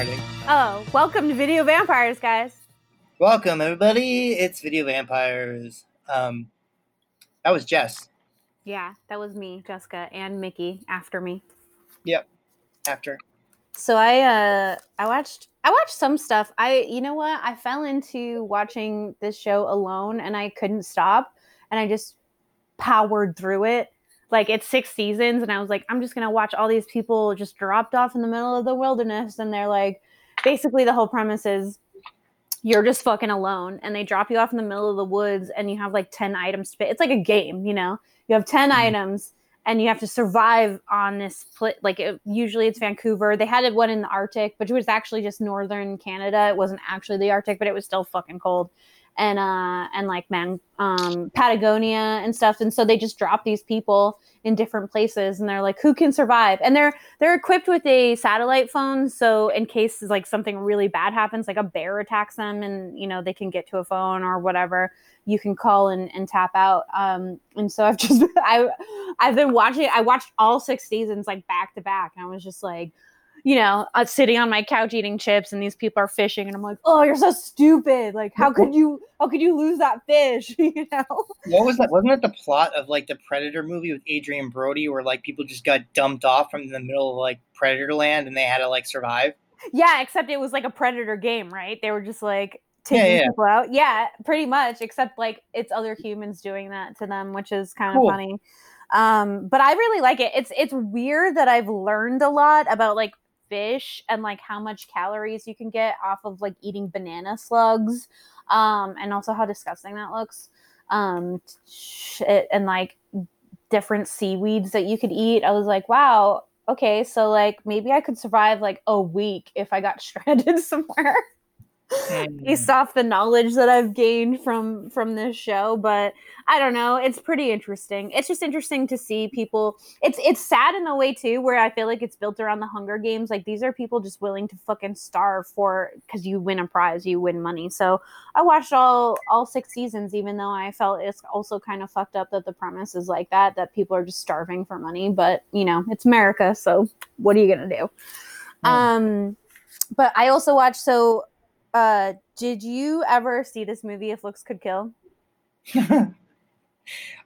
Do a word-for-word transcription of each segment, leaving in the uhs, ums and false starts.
Starting. Oh, welcome to Video Vampires, guys. Welcome, everybody. It's Video Vampires. Um, that was Jess. Yeah, that was me, Jessica, and Mickey after me. Yep, after. So I, uh, I watched, I watched some stuff. I, you know what? I fell into watching this show alone, and I couldn't stop, and I just powered through it. Like, it's six seasons, and I was like, I'm just going to watch all these people just dropped off in the middle of the wilderness, and they're like, basically the whole premise is you're just fucking alone, and they drop you off in the middle of the woods, and you have, like, ten items to pick. It's like a game, you know? You have ten mm-hmm. items, and you have to survive on this, pl- like, it, usually it's Vancouver. They had one in the Arctic, but it was actually just northern Canada. It wasn't actually the Arctic, but it was still fucking cold. And, uh, and like, man, um, Patagonia and stuff. And so they just drop these people in different places and they're like, who can survive? And they're, they're equipped with a satellite phone. So in case like something really bad happens, like a bear attacks them and, you know, they can get to a phone or whatever, you can call and, and tap out. Um, and so I've just, I, I've been watching, I watched all six seasons, like back to back. And I was just like, you know, I'm sitting on my couch eating chips and these people are fishing and I'm like, oh, you're so stupid. Like, how could you, how could you lose that fish? You know? What was that? Wasn't that the plot of like the Predator movie with Adrian Brody where like people just got dumped off from the middle of like Predator land and they had to like survive? Yeah. Except it was like a Predator game, right? They were just like taking yeah, yeah. people out. Yeah, pretty much. Except like it's other humans doing that to them, which is kind of cool. funny. Um, but I really like it. It's, it's weird that I've learned a lot about like fish and like how much calories you can get off of like eating banana slugs, um and also how disgusting that looks, um shit, and like different seaweeds that you could eat. I was like, wow, okay, so like maybe I could survive like a week if I got stranded somewhere mm. based off the knowledge that I've gained from from this show. But I don't know, it's pretty interesting. It's just interesting to see people. It's it's sad in a way too, where I feel like it's built around the Hunger Games. Like these are people just willing to fucking starve for because you win a prize, you win money. So I watched all all six seasons, even though I felt it's also kind of fucked up that the premise is like that, that people are just starving for money. But you know, it's America, so what are you gonna do? Mm. Um, but I also watched so. Uh, did you ever see this movie, If Looks Could Kill?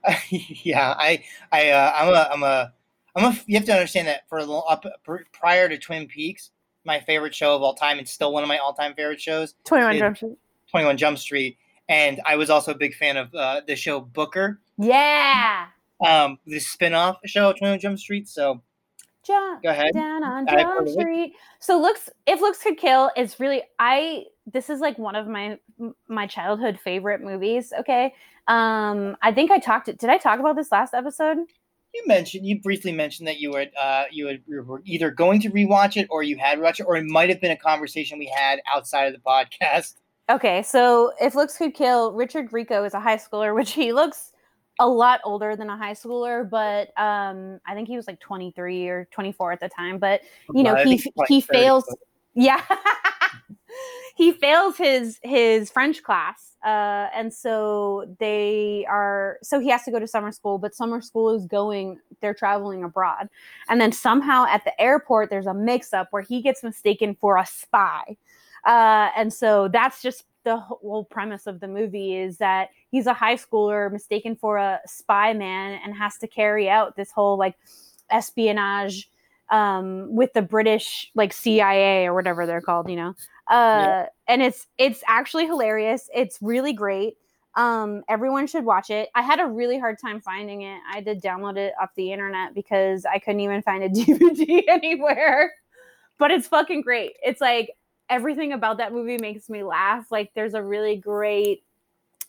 uh, yeah, I, I, uh, I'm a, I'm a, I'm a, you have to understand that for a little up prior to Twin Peaks, my favorite show of all time, it's still one of my all time favorite shows. twenty-one Jump Street. twenty-one Jump Street. And I was also a big fan of, uh, the show Booker. Yeah. Um, the spinoff show, twenty-one Jump Street. So. Jump Go ahead. Down on Jump Street. So looks, If Looks Could Kill is really, I, this is like one of my, my childhood favorite movies. Okay. Um, I think I talked, did I talk about this last episode? You mentioned, you briefly mentioned that you were, uh, you would, you were either going to rewatch it or you had watched it, or it might've been a conversation we had outside of the podcast. Okay. So If Looks Could Kill, Richard Grieco is a high schooler, which he looks a lot older than a high schooler, but um, I think he was like twenty-three or twenty-four at the time. But you know, he he fails. Yeah, he fails his his French class, uh, and so they are. So he has to go to summer school, but summer school is going. They're traveling abroad, and then somehow at the airport, there's a mix-up where he gets mistaken for a spy, uh, and so that's just. The whole premise of the movie is that he's a high schooler mistaken for a spy man and has to carry out this whole like espionage um, with the British like C I A or whatever they're called, you know? Uh, yeah. And it's, it's actually hilarious. It's really great. Um, everyone should watch it. I had a really hard time finding it. I did download it off the internet because I couldn't even find a D V D anywhere, but it's fucking great. It's like, everything about that movie makes me laugh. Like there's a really great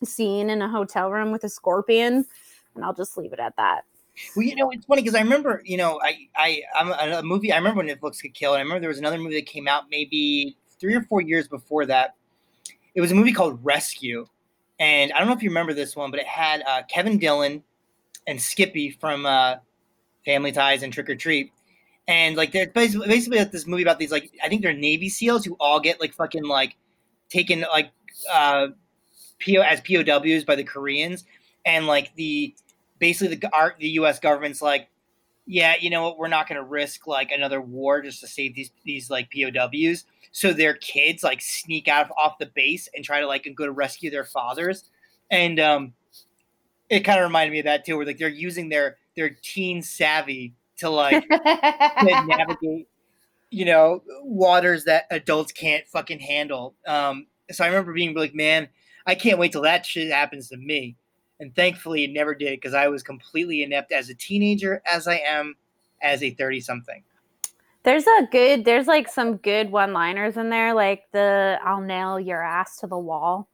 scene in a hotel room with a scorpion, and I'll just leave it at that. Well, you know, it's funny because I remember, you know, I, I, I'm a movie. I remember when If Looks Could Kill, and I remember there was another movie that came out maybe three or four years before that. It was a movie called Rescue, and I don't know if you remember this one, but it had uh, Kevin Dillon and Skippy from uh, Family Ties and Trick-or-Treat. And, like, they're basically, basically like this movie about these, like, I think they're Navy SEALs who all get, like, fucking, like, taken, like, uh, P O as P O Ws by the Koreans. And, like, the, basically the, our, the U S government's, like, yeah, you know what, we're not going to risk like another war just to save these these like P O Ws. So their kids like sneak out of, off the base and try to like and go to rescue their fathers. And um, it kind of reminded me of that too, where like they're using their their teen savvy to like to navigate, you know, waters that adults can't fucking handle. Um, so I remember being like, man, I can't wait till that shit happens to me. And thankfully it never did, because I was completely inept as a teenager, as I am as a thirty-something. There's a good, there's like some good one-liners in there, like the I'll nail your ass to the wall,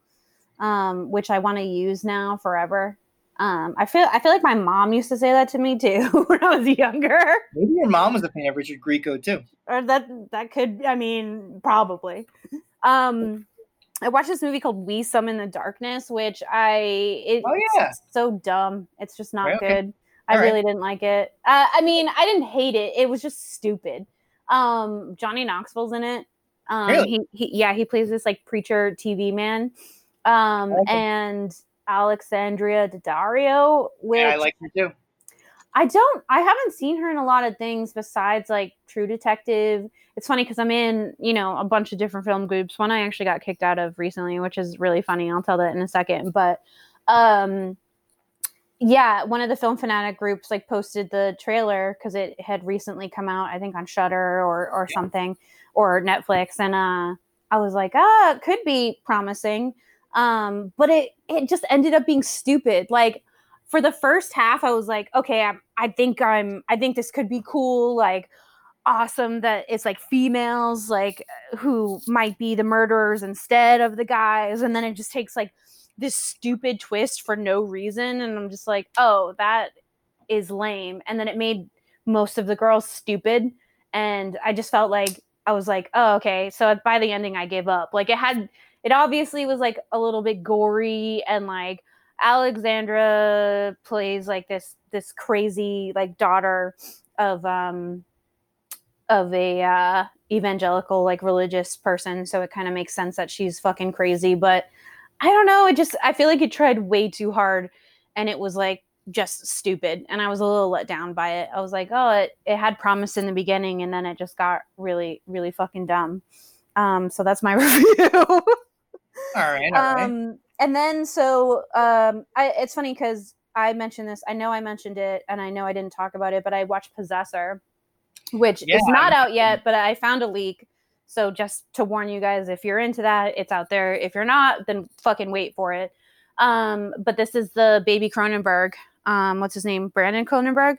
um, which I want to use now forever. Um, I feel I feel like my mom used to say that to me too when I was younger. Maybe your mom was a fan of Richard Grieco too. Or that that could, I mean, probably. Um, I watched this movie called We Summon the Darkness, which I it's oh, yeah. so dumb. It's just not right, okay. good. I All really right. didn't like it. Uh, I mean, I didn't hate it. It was just stupid. Um, Johnny Knoxville's in it. Um, really? he, he, yeah, he plays this like preacher T V man. Um, okay. and. Alexandria Daddario, which yeah, I like her too. I don't, I haven't seen her in a lot of things besides like True Detective. It's funny because I'm in, you know, a bunch of different film groups. One I actually got kicked out of recently, which is really funny. I'll tell that in a second. But um, yeah, one of the Film Fanatic groups like posted the trailer because it had recently come out, I think on Shudder or or yeah. something, or Netflix. And uh, I was like, ah, it could be promising. Um, but it, it just ended up being stupid. Like for the first half, I was like, okay, I'm, I think I'm, I think this could be cool. Like awesome that it's like females, like who might be the murderers instead of the guys. And then it just takes like this stupid twist for no reason. And I'm just like, oh, that is lame. And then it made most of the girls stupid. And I just felt like, I was like, oh, okay. So by the ending, I gave up. Like it had, It obviously was like a little bit gory, and like Alexandra plays like this this crazy like daughter of um of a uh, evangelical like religious person, so it kind of makes sense that she's fucking crazy. But I don't know, it just I feel like it tried way too hard, and it was like just stupid, and I was a little let down by it. I was like, oh, it it had promise in the beginning, and then it just got really really fucking dumb. Um, so that's my review. All right, all um, right. And then, so um, I, it's funny because I mentioned this. I know I mentioned it, and I know I didn't talk about it, but I watched Possessor, which yeah, is not out yet, but I found a leak. So just to warn you guys, if you're into that, it's out there. If you're not, then fucking wait for it. Um, but this is the Baby Cronenberg. Um, what's his name? Brandon Cronenberg?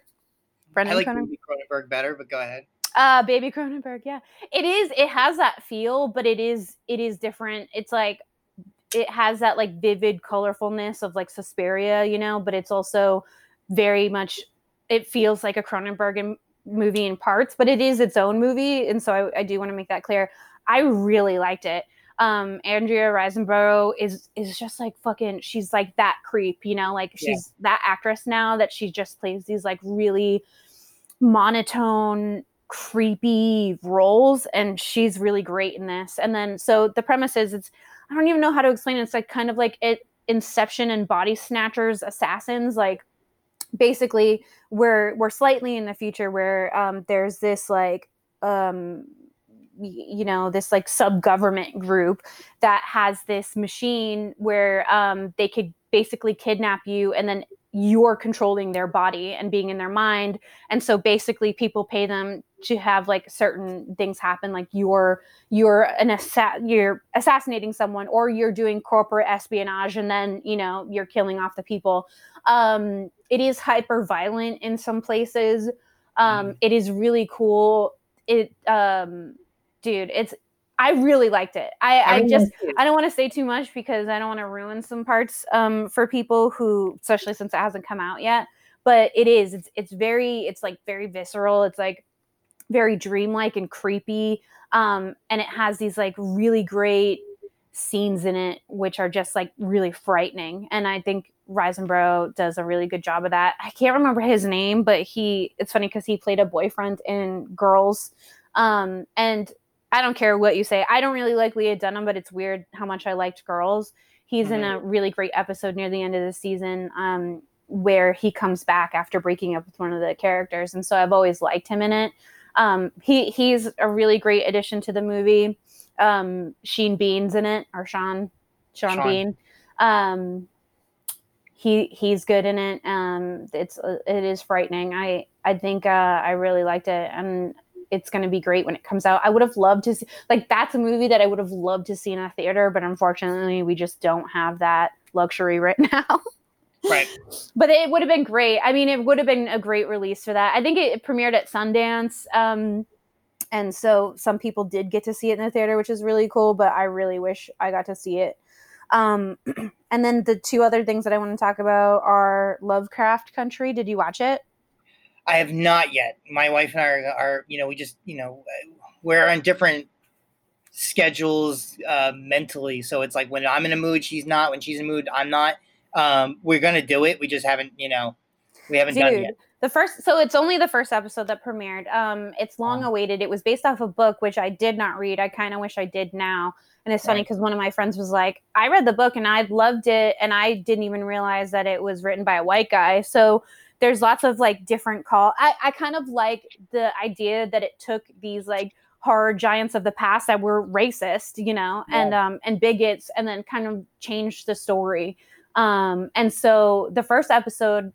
Brandon I like Cronenberg? Baby Cronenberg better, but go ahead. Uh, Baby Cronenberg, yeah. It is, it has that feel, but it is, it is different. It's like, it has that like vivid colorfulness of like Suspiria, you know, but it's also very much, it feels like a Cronenberg in, movie in parts, but it is its own movie. And so I, I do want to make that clear. I really liked it. Um, Andrea Riseborough is, is just like fucking, she's like that creep, you know, like she's yeah. that actress now that she just plays these like really monotone, creepy roles, and she's really great in this. And then so the premise is, it's I don't even know how to explain it. It's like kind of like it Inception and Body Snatchers assassins. Like basically we're we're slightly in the future where um there's this like um you know this like sub-government group that has this machine where um they could basically kidnap you, and then you're controlling their body and being in their mind. And so basically people pay them to have like certain things happen. Like you're, you're an assa- you're assassinating someone, or you're doing corporate espionage, and then, you know, you're killing off the people. Um, it is hyper violent in some places. Um, mm. It is really cool. It, um, dude, it's, I really liked it. I, I, I just, I don't want to say too much because I don't want to ruin some parts um, for people who, especially since it hasn't come out yet, but it is, it's, it's very, it's like very visceral. It's like very dreamlike and creepy. Um, and it has these like really great scenes in it, which are just like really frightening. And I think Riseborough does a really good job of that. I can't remember his name, but he, it's funny because he played a boyfriend in Girls. Um, and I don't care what you say. I don't really like Leah Dunham, but it's weird how much I liked Girls. He's mm-hmm. in a really great episode near the end of the season. Um, where he comes back after breaking up with one of the characters. And so I've always liked him in it. Um, he he's a really great addition to the movie. Um, Sheen Bean's in it, or Sean, Sean, Sean. Bean. Um, he he's good in it. Um, it's uh, it is frightening. I I think uh, I really liked it, and it's going to be great when it comes out. I would have loved to see, like, that's a movie that I would have loved to see in a theater, but unfortunately, we just don't have that luxury right now. Right. But it would have been great. I mean, it would have been a great release for that. I think it, it premiered at Sundance. Um, and so some people did get to see it in the theater, which is really cool, but I really wish I got to see it. Um, and then the two other things that I want to talk about are Lovecraft Country. Did you watch it? I have not yet. My wife and I are, are you know, we just, you know, we're on different schedules uh, mentally. So it's like when I'm in a mood, she's not. When she's in a mood, I'm not. Um, we're going to do it. We just haven't, you know, we haven't Dude, done it yet. The first, so it's only the first episode that premiered. Um, it's long oh. awaited. It was based off a book, which I did not read. I kind of wish I did now. And it's funny because right. one of my friends was like, I read the book and I loved it. And I didn't even realize that it was written by a white guy. So there's lots of like different call. I, I kind of like the idea that it took these like horror giants of the past that were racist, you know, yeah. and, um, and bigots, and then kind of changed the story. Um, and so the first episode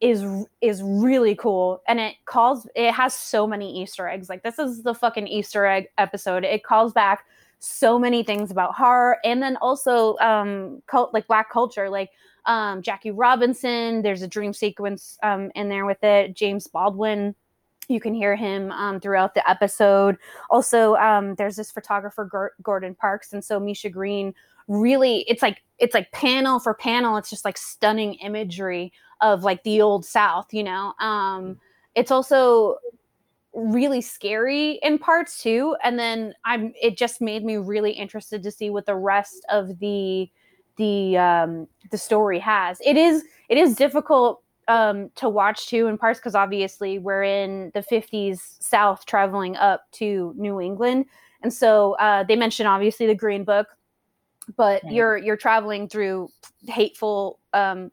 is, is really cool. And it calls, it has so many Easter eggs. Like, this is the fucking Easter egg episode. It calls back so many things about horror. And then also, um, cult, like black culture, like, um, Jackie Robinson, there's a dream sequence, um, in there with it. James Baldwin, you can hear him, um, throughout the episode. Also, um, there's this photographer, Gor- Gordon Parks. And so Misha Green, really, it's like, it's like panel for panel. It's just like stunning imagery of like the old South, you know? Um, it's also really scary in parts too. And then I'm, it just made me really interested to see what the rest of the, the, um, the story has. It is, it is difficult um, to watch too in parts, because obviously we're in the fifties South traveling up to New England. And so uh, they mentioned obviously the Green Book, but okay. you're you're traveling through hateful um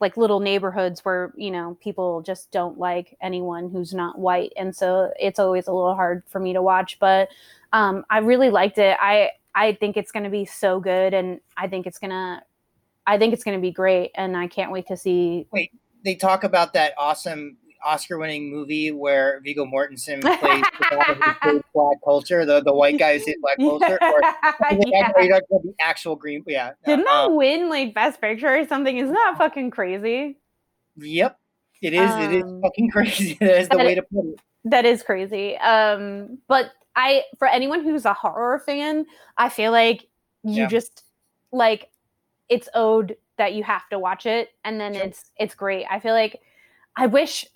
like little neighborhoods where, you know, people just don't like anyone who's not white, and so it's always a little hard for me to watch, but um I really liked it. I I think it's going to be so good, and I think it's going to I think it's going to be great, and I can't wait to see. Wait, they talk about that awesome Oscar-winning movie where Viggo Mortensen plays the black culture, the, the white guy who says black culture, or yeah. the actual green, yeah. Didn't that um, win like Best Picture or something? Isn't that fucking crazy? Yep, it is. Um, it is fucking crazy. That is the that way to put it. That is crazy. Um, but I, for anyone who's a horror fan, I feel like you yeah. just like it's owed that you have to watch it, and then sure. it's it's great. I feel like. I wish,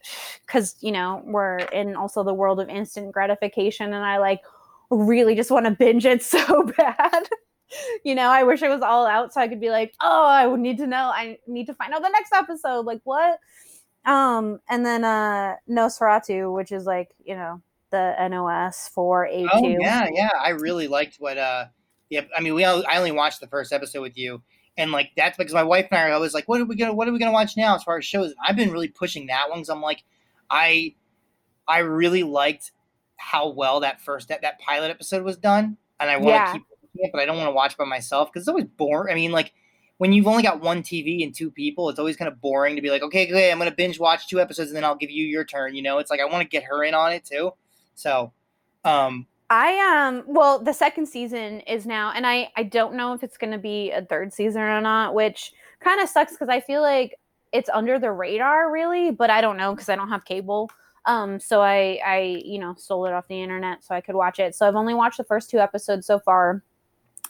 because, you know, we're in also the world of instant gratification, and I like really just want to binge it so bad. You know, I wish it was all out so I could be like, oh, I would need to know. I need to find out the next episode. Like, what? Um, and then uh, Nosferatu, which is like, you know, the N O S for A two. Oh, yeah, yeah. I really liked what, uh, yeah, I mean, we all, I only watched the first episode with you. And like, that's because my wife and I are always like, what are we gonna what are we gonna watch now as far as shows? And I've been really pushing that one because I'm like, I I really liked how well that first that, that pilot episode was done, and I want to yeah. keep watching it, but I don't want to watch by myself because it's always boring. I mean, like, when you've only got one T V and two people, it's always kind of boring to be like, okay, okay, I'm gonna binge watch two episodes and then I'll give you your turn. You know, it's like I want to get her in on it too. So, um. I, um, well, the second season is now, and I, I don't know if it's going to be a third season or not, which kind of sucks because I feel like it's under the radar really, but I don't know because I don't have cable. Um, so I, I, you know, stole it off the internet so I could watch it. So I've only watched the first two episodes so far.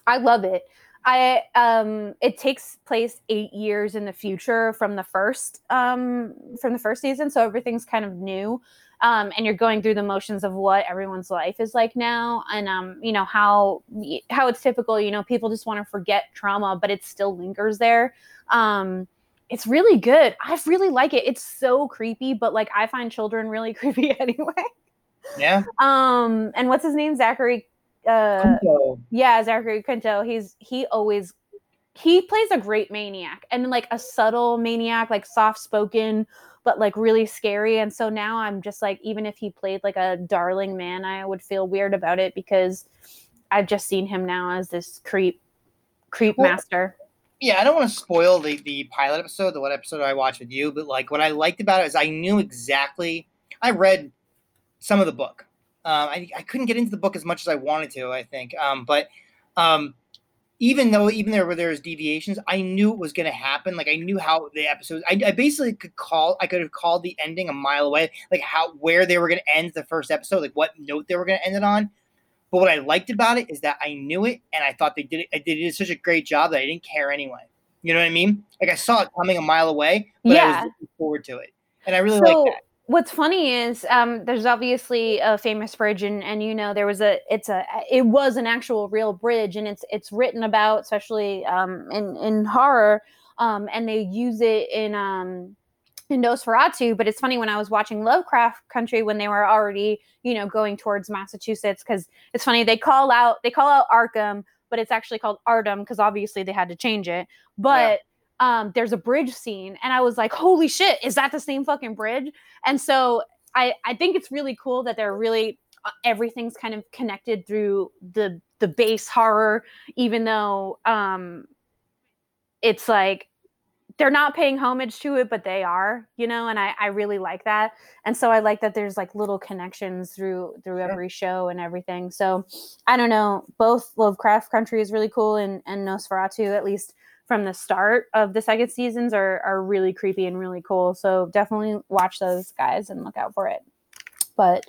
I love it. I, um, it takes place eight years in the future from the first, um, from the first season. So everything's kind of new. Um, and you're going through the motions of what everyone's life is like now, and um, you know how how it's typical. You know, people just want to forget trauma, but it still lingers there. Um, it's really good. I really like it. It's so creepy, but like I find children really creepy anyway. Yeah. Um, and what's his name? Zachary. Uh, Quinto. Yeah, Zachary Quinto. He's he always he plays a great maniac, and like a subtle maniac, like soft spoken, but like really scary. And so now I'm just like, even if he played like a darling man, I would feel weird about it because I've just seen him now as this creep, creep well, master. Yeah, I don't want to spoil the, the pilot episode, the one episode I watched with you, but like what I liked about it is I knew exactly, I read some of the book. Um, I, I couldn't get into the book as much as I wanted to, I think. Um, but um, even though even there were there was deviations, I knew it was going to happen. Like I knew how the episodes. I, I basically could call. I could have called the ending a mile away. Like how where they were going to end the first episode. Like what note they were going to end it on. But what I liked about it is that I knew it, and I thought they did it. They did such a great job that I didn't care anyway. You know what I mean? Like I saw it coming a mile away, but yeah. I was looking forward to it, and I really so- like that. What's funny is um, there's obviously a famous bridge, and, and you know there was a it's a it was an actual real bridge, and it's it's written about, especially um, in in horror, um, and they use it in um, in Nosferatu. But it's funny, when I was watching Lovecraft Country, when they were already you know going towards Massachusetts, because it's funny they call out they call out Arkham, but it's actually called Artem because obviously they had to change it, but. Yeah. Um, there's a bridge scene, and I was like, holy shit, is that the same fucking bridge? And so I, I think it's really cool that they're really, uh, everything's kind of connected through the, the base horror, even though, um, it's like, they're not paying homage to it, but they are, you know, and I, I really like that. And so I like that there's like little connections through, through every show and everything. So I don't know, both Lovecraft Country is really cool, and, and Nosferatu, at least from the start of the second seasons, are are really creepy and really cool. So definitely watch those guys and look out for it. But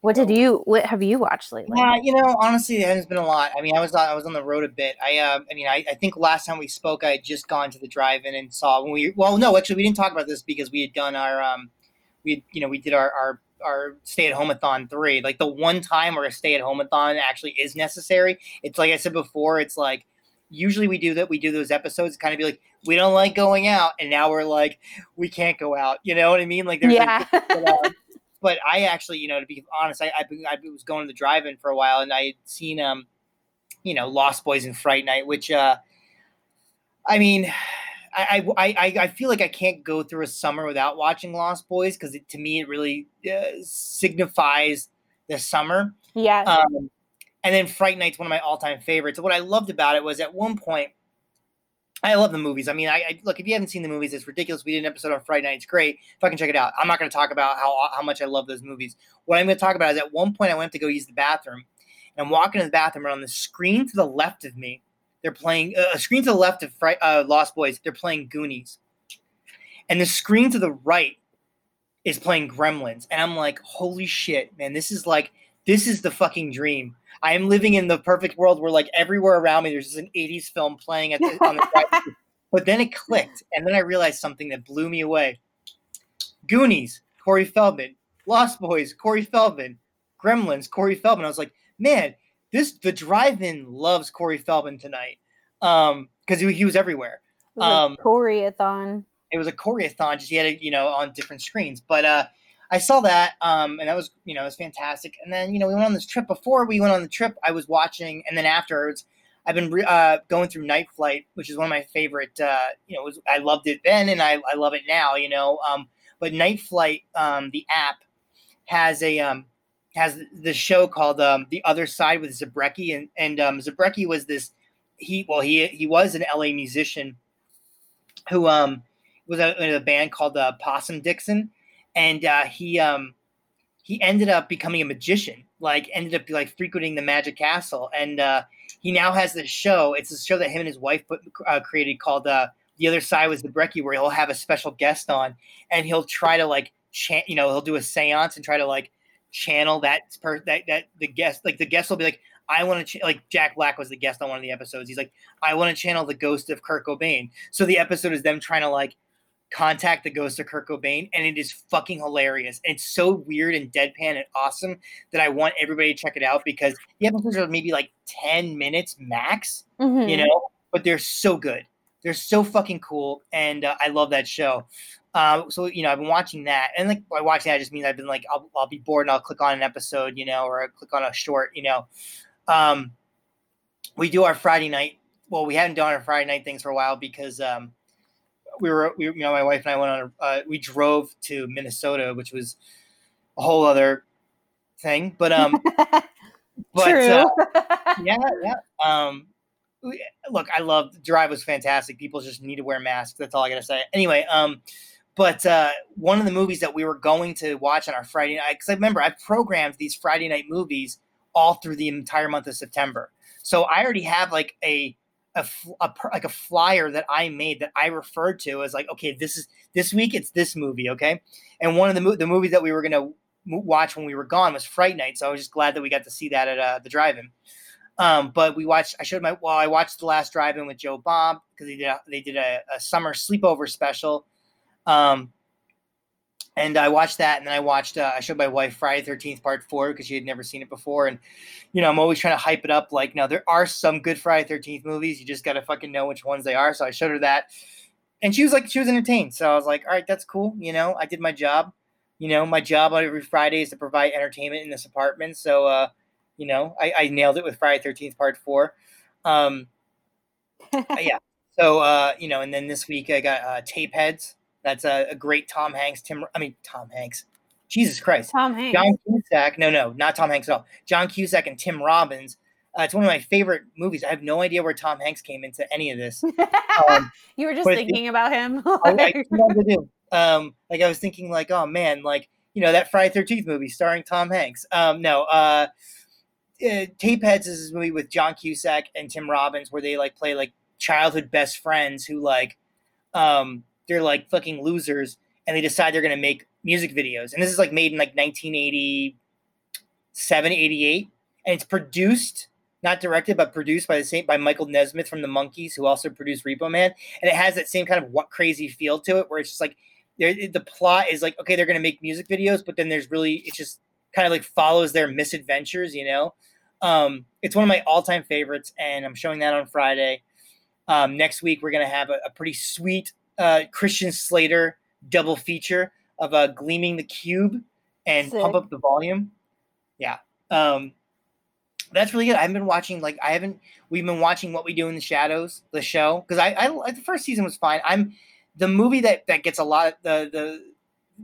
what did you? What have you watched lately? Yeah, you know, honestly, there hasn't been a lot. I mean, I was I was on the road a bit. I uh, I mean, I, I think last time we spoke, I had just gone to the drive-in and saw when we. Well, no, actually, we didn't talk about this because we had done our um, we had, you know we did our our our stay-at-home-a-thon three. Like the one time where a stay-at-home-a-thon actually is necessary. It's like I said before. It's like. Usually we do that. We do those episodes kind of be like, we don't like going out. And now we're like, we can't go out. You know what I mean? Like, there's yeah. like, but, but I actually, you know, to be honest, I, I, I was going to the drive-in for a while, and I had seen, um, you know, Lost Boys and Fright Night, which, uh, I mean, I, I, I, I feel like I can't go through a summer without watching Lost Boys. Cause it, to me, it really uh, signifies the summer. Yeah. Um, And then Fright Night's one of my all-time favorites. What I loved about it was at one point, I love the movies. I mean, I, I look, if you haven't seen the movies, it's ridiculous. We did an episode on Fright Night. It's great. Fucking check it out. I'm not going to talk about how how much I love those movies. What I'm going to talk about is at one point I went to go use the bathroom. And I'm walking to the bathroom, and on the screen to the left of me, they're playing uh, – a screen to the left of Fright, uh, Lost Boys, they're playing Goonies. And the screen to the right is playing Gremlins. And I'm like, holy shit, man. This is like – this is the fucking dream. I am living in the perfect world where, like, everywhere around me, there's just an eighties film playing at the, on the side. But then it clicked, and then I realized something that blew me away. Goonies, Corey Feldman. Lost Boys, Corey Feldman. Gremlins, Corey Feldman. I was like, man, this the drive-in loves Corey Feldman tonight, because um, he, he was everywhere. It was um, a Coreyathon. It was a Coreyathon. Just he had it, you know, on different screens, but. Uh, I saw that, um, and that was, you know, it was fantastic. And then, you know, we went on this trip. Before we went on the trip, I was watching, and then afterwards, I've been re- uh, going through Night Flight, which is one of my favorite. Uh, you know, it was, I loved it then, and I, I love it now. You know, um, but Night Flight, um, the app, has a um, has this show called um, The Other Side with Zabrecki, and and um, Zabrecki was this he well he he was an L A musician who um, was a, in a band called uh, Possum Dixon. And uh, he um, he ended up becoming a magician, like ended up like frequenting the Magic Castle. And uh, he now has this show. It's a show that him and his wife put, uh, created called uh, The Other Side with Zabrecki, where he'll have a special guest on, and he'll try to like, cha- you know, he'll do a seance and try to like channel that per- that that the guest, like the guest will be like, I want to, ch-, like Jack Black was the guest on one of the episodes. He's like, I want to channel the ghost of Kurt Cobain. So the episode is them trying to like, contact the ghost of Kurt Cobain, and it is fucking hilarious. And it's so weird and deadpan and awesome that I want everybody to check it out, because the episodes are maybe like ten minutes max, mm-hmm. you know, but they're so good. They're so fucking cool. And uh, I love that show. Uh, so, you know, I've been watching that, and like by watching that, just means I've been like, I'll, I'll be bored and I'll click on an episode, you know, or I'll click on a short, you know, um, we do our Friday night well, we hadn't done our Friday night things for a while because um, we were, we, you know, my wife and I went on, a, uh, we drove to Minnesota, which was a whole other thing, but, um, but, True. Uh, yeah, yeah. Um, we, look, I loved the drive was fantastic. People just need to wear masks. That's all I gotta say. Anyway. Um, But uh, one of the movies that we were going to watch on our Friday night, because I remember I programmed these Friday night movies all through the entire month of September. So I already have like a, a, a like a flyer that I made that I referred to as like, okay, this is this week. It's this movie, okay. And one of the mo- the movies that we were gonna watch when we were gone was Fright Night. So I was just glad that we got to see that at uh, the drive-in. Um, but we watched. I showed my. Well, I watched the last drive-in with Joe Bob because they did a, they did a, a summer sleepover special. Um, and I watched that, and then I watched, uh, I showed my wife Friday thirteenth part four because she had never seen it before. And, you know, I'm always trying to hype it up. Like, now there are some good Friday thirteenth movies. You just got to fucking know which ones they are. So I showed her that, and she was like, she was entertained. So I was like, all right, that's cool. You know, I did my job, you know, my job on every Friday is to provide entertainment in this apartment. So, uh, you know, I, I nailed it with Friday thirteenth part four. Um, yeah. So, uh, you know, and then this week I got, uh, Tapeheads. That's a, a great Tom Hanks, Tim, I mean, Tom Hanks, Jesus Christ. Tom Hanks. John Cusack, no, no, not Tom Hanks at all. John Cusack and Tim Robbins. Uh, it's one of my favorite movies. I have no idea where Tom Hanks came into any of this. Um, you were just thinking it, about him. I, I um, like I was thinking like, oh man, like, you know, that Friday thirteenth movie starring Tom Hanks. Um, no, uh, uh, Tapeheads is this movie with John Cusack and Tim Robbins where they like play like childhood best friends who like, um, they're like fucking losers and they decide they're going to make music videos. And this is like made in like nineteen eighty-seven, eighty-eight. And it's produced, not directed, but produced by the same, by Michael Nesmith from the Monkees, who also produced Repo Man. And it has that same kind of what crazy feel to it where it's just like, the plot is like, okay, they're going to make music videos, but then there's really, it just kind of like follows their misadventures, you know? Um, it's one of my all time favorites. And I'm showing that on Friday. Um, next week, we're going to have a, a pretty sweet, Uh, Christian Slater double feature of uh, Gleaming the Cube and Sick. Pump Up the Volume. Yeah. Um, that's really good. I haven't been watching, like, I haven't, we've been watching What We Do in the Shadows, the show, because I, I, the first season was fine. I'm, the movie that, that gets a lot, the, the,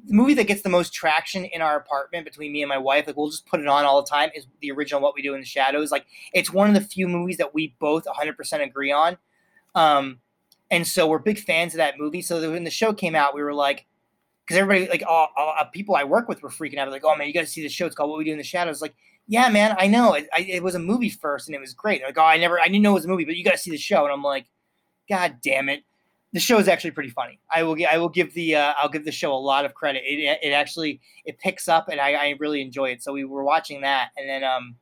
the movie that gets the most traction in our apartment between me and my wife, like, we'll just put it on all the time, is the original What We Do in the Shadows. Like, it's one of the few movies that we both one hundred percent agree on. Um, And so we're big fans of that movie. So when the show came out, we were like, because everybody, like all, all, all people I work with were freaking out. Like, oh man, you got to see the show. It's called What We Do in the Shadows. Like, yeah, man, I know. It, I, it was a movie first, and it was great. They're like, oh, I never, I didn't know it was a movie, but you got to see the show. And I'm like, God damn it, the show is actually pretty funny. I will, I will give the, uh, I'll give the show a lot of credit. It, it actually, it picks up, and I, I really enjoy it. So we were watching that, and then, um,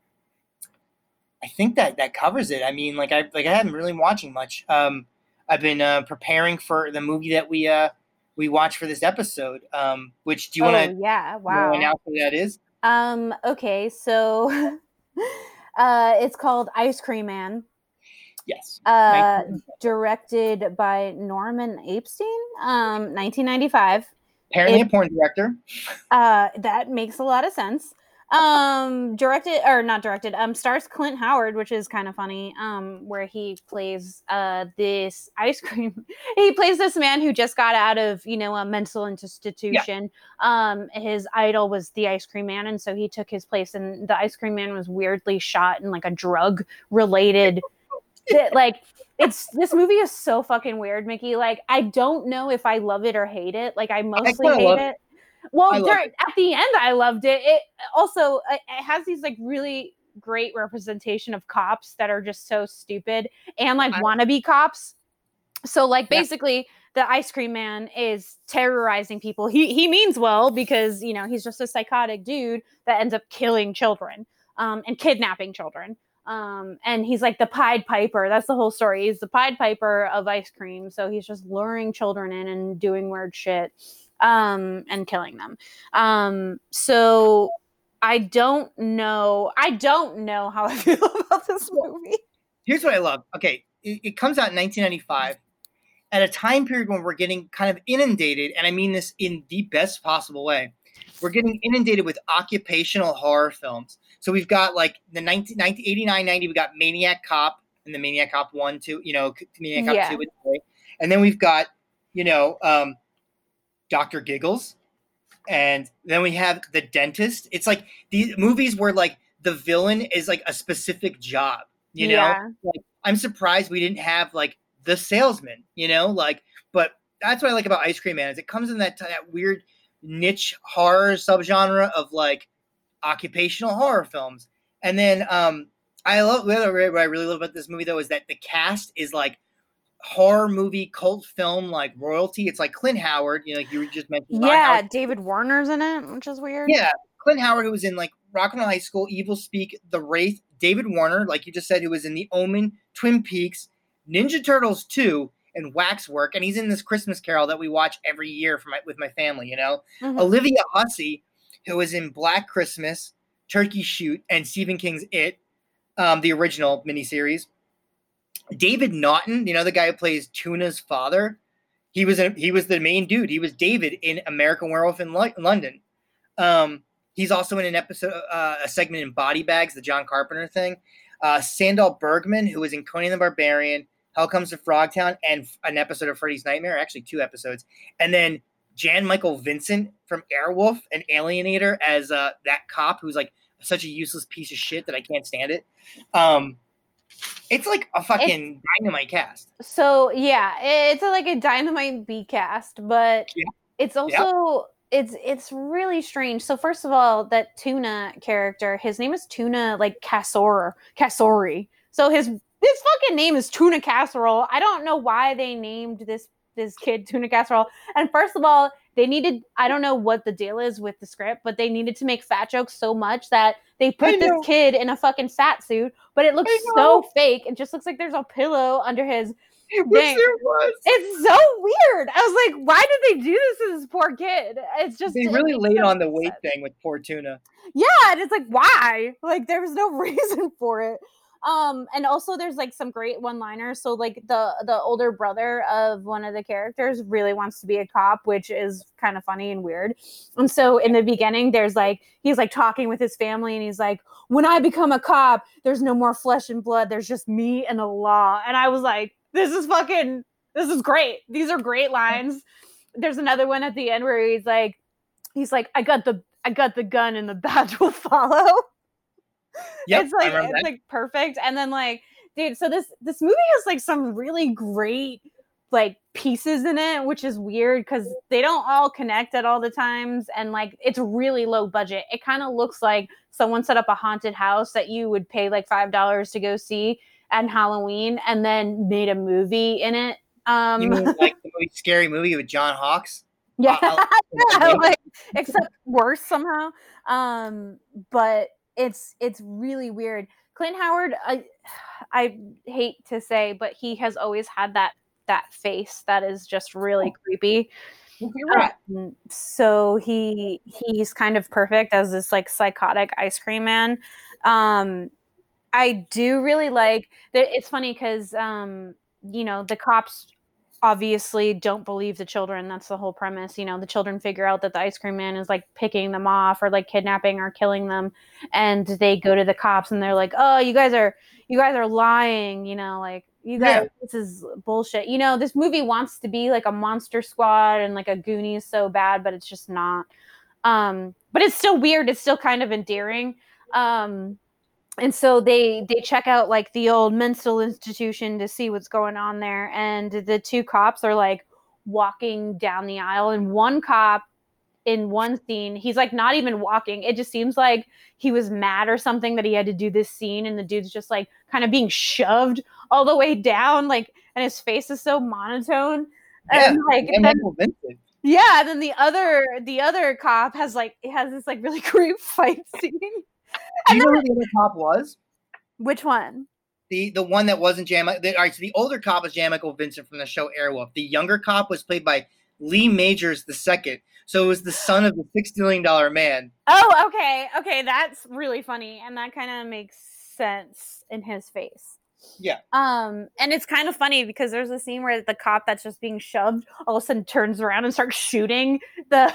I think that that covers it. I mean, like I, like I haven't really been watching much. Um. I've been uh, preparing for the movie that we uh, we watched for this episode. Um, which do you want to? Oh, yeah, wow. Announce who that is? Um. Okay, so uh, it's called Ice Cream Man. Yes. Uh, directed by Norman Apstein, um, nineteen ninety-five. Apparently it, a porn director. Uh, that makes a lot of sense. Um, directed or not directed, um, stars Clint Howard, which is kind of funny, um, where he plays, uh, this ice cream, he plays this man who just got out of, you know, a mental institution. Yeah. Um, his idol was the ice cream man. And so he took his place, and the ice cream man was weirdly shot in like a drug related, that, like, it's, this movie is so fucking weird, Mickey. Like, I don't know if I love it or hate it. Like, I mostly I hate it. it. Well, during, at the end, I loved it. It also, it has these like really great representation of cops that are just so stupid and like I, wannabe cops. So like basically yeah. The ice cream man is terrorizing people. He he means well because, you know, he's just a psychotic dude that ends up killing children um, and kidnapping children. Um, and he's like the Pied Piper. That's the whole story. He's the Pied Piper of ice cream. So he's just luring children in and doing weird shit. Um, and killing them. Um, so I don't know. I don't know how I feel about this movie. Here's what I love. Okay. It, it comes out in nineteen ninety-five at a time period when we're getting kind of inundated. And I mean this in the best possible way. We're getting inundated with occupational horror films. So we've got like the nineteen eighty-nine, ninety, we got Maniac Cop, and the Maniac Cop one, two, you know, Maniac Cop yeah. two and three. And then we've got, you know, um, Doctor Giggles. And then we have The Dentist. It's like these movies where like the villain is like a specific job, you know? Yeah. Like, I'm surprised we didn't have like The Salesman, you know, like, but that's what I like about Ice Cream Man is it comes in that, t- that weird niche horror subgenre of like occupational horror films. And then um, I love, what I really love about this movie though, is that the cast is like horror movie, cult film, like royalty. It's like Clint Howard, you know, like you were just mentioning. Yeah. David Warner's in it, which is weird. Yeah. Clint Howard, who was in like Rockland High School, Evil Speak, The Wraith, David Warner, like you just said, who was in The Omen, Twin Peaks, Ninja Turtles two, and Waxwork, and he's in this Christmas Carol that we watch every year for my, with my family, you know? Mm-hmm. Olivia Hussey, who was in Black Christmas, Turkey Shoot, and Stephen King's It, um, the original miniseries. David Naughton, you know, the guy who plays Tuna's father, he was in, he was the main dude. He was David in American Werewolf in Lo- London. Um, he's also in an episode, uh, a segment in Body Bags, the John Carpenter thing. Uh, Sandal Bergman, who was in Conan the Barbarian, Hell Comes to Frogtown, and an episode of Freddy's Nightmare, actually two episodes. And then Jan Michael Vincent from Airwolf and Alienator as uh, that cop who's like such a useless piece of shit that I can't stand it. Um, it's like a fucking it's, dynamite cast. So yeah, it's a, like a dynamite B cast, but yeah. it's also yeah. it's it's really strange. So first of all, that Tuna character, his name is Tuna like Casor Casori. So his His fucking name is Tuna Casserole. I don't know why they named this this kid Tuna Casserole. And first of all, they needed, I don't know what the deal is with the script, but they needed to make fat jokes so much that they put this kid in a fucking fat suit, but it looks so fake. It just looks like there's a pillow under his thing. It's so weird. I was like, why did they do this to this poor kid? It's just they really laid on the weight thing with poor Tuna. Yeah, and it's like, why? Like there was no reason for it. Um, and also there's like some great one-liners. So like the, the older brother of one of the characters really wants to be a cop, which is kind of funny and weird. And so in the beginning, there's like, he's like talking with his family and he's like, when I become a cop, there's no more flesh and blood. There's just me and the law. And I was like, this is fucking, this is great. These are great lines. There's another one at the end where he's like, he's like, I got the, I got the gun and the badge will follow. Yep, it's like it's that. Like perfect. And then like, dude, so this this movie has like some really great like pieces in it, which is weird because they don't all connect at all the times, and like it's really low budget. It kind of looks like someone set up a haunted house that you would pay like five dollars to go see at Halloween and then made a movie in it. Um you mean like the movie, Scary Movie with John Hawkes? Yeah, uh, yeah like, except worse somehow. Um but It's it's really weird. Clint Howard, I I hate to say, but he has always had that that face that is just really creepy. Um, so he he's kind of perfect as this like psychotic ice cream man. Um, I do really like that. It's funny because um, you know the cops obviously don't believe the children. That's the whole premise. You know, the children figure out that the ice cream man is like picking them off or like kidnapping or killing them. And they go to the cops and they're like, oh, you guys are, you guys are lying. You know, like you guys, yeah. This is bullshit. You know, this movie wants to be like a Monster Squad and like a Goonies so bad, but it's just not. Um, but it's still weird. It's still kind of endearing. Um, And so they, they check out, like, the old mental institution to see what's going on there. And the two cops are, like, walking down the aisle. And one cop in one scene, he's, like, not even walking. It just seems like he was mad or something that he had to do this scene. And the dude's just, like, kind of being shoved all the way down. Like, and his face is so monotone. Yeah, and, like, and then, yeah, and then the other, the other cop has, like, has this, like, really great fight scene. Do you know who the other cop was? Which one? The the one that wasn't Jan. All right, so the older cop was Jan Michael Vincent from the show Airwolf. The younger cop was played by Lee Majors the second. So it was the son of the six billion dollars man. Oh, okay. Okay, that's really funny. And that kind of makes sense in his face. Yeah. Um, and it's kind of funny because there's a scene where the cop that's just being shoved all of a sudden turns around and starts shooting the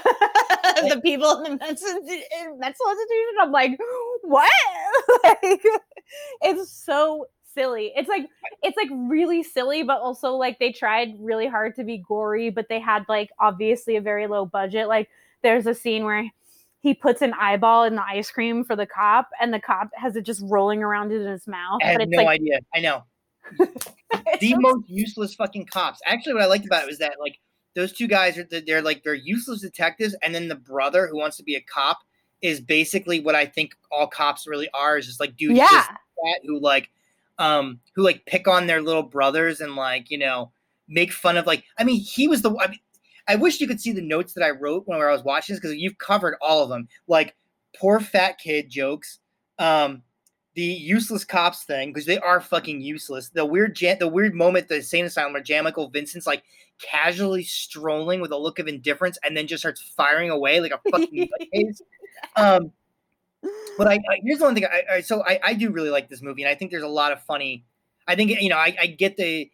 the people in the mental institution. I'm like, what? Like, it's so silly. It's like it's like really silly, but also like they tried really hard to be gory, but they had like obviously a very low budget. Like there's a scene where he puts an eyeball in the ice cream for the cop, and the cop has it just rolling around in his mouth. I have but it's no like, idea. I know. The most useless fucking cops. Actually, what I liked about it was that like those two guys are they're like they're useless detectives, and then the brother who wants to be a cop is basically what I think all cops really are, is just like dudes yeah. just that who like um who like pick on their little brothers and like, you know, make fun of like I mean he was the I mean, I wish you could see the notes that I wrote when I was watching this, because you've covered all of them. Like poor fat kid jokes, um, the useless cops thing, because they are fucking useless. The weird jam- the weird moment at the insane asylum where Jan Michael Vincent's like casually strolling with a look of indifference and then just starts firing away like a fucking nutcase. Um, but I, I here's the one thing. I, I so I, I do really like this movie, and I think there's a lot of funny. I think you know I, I get the.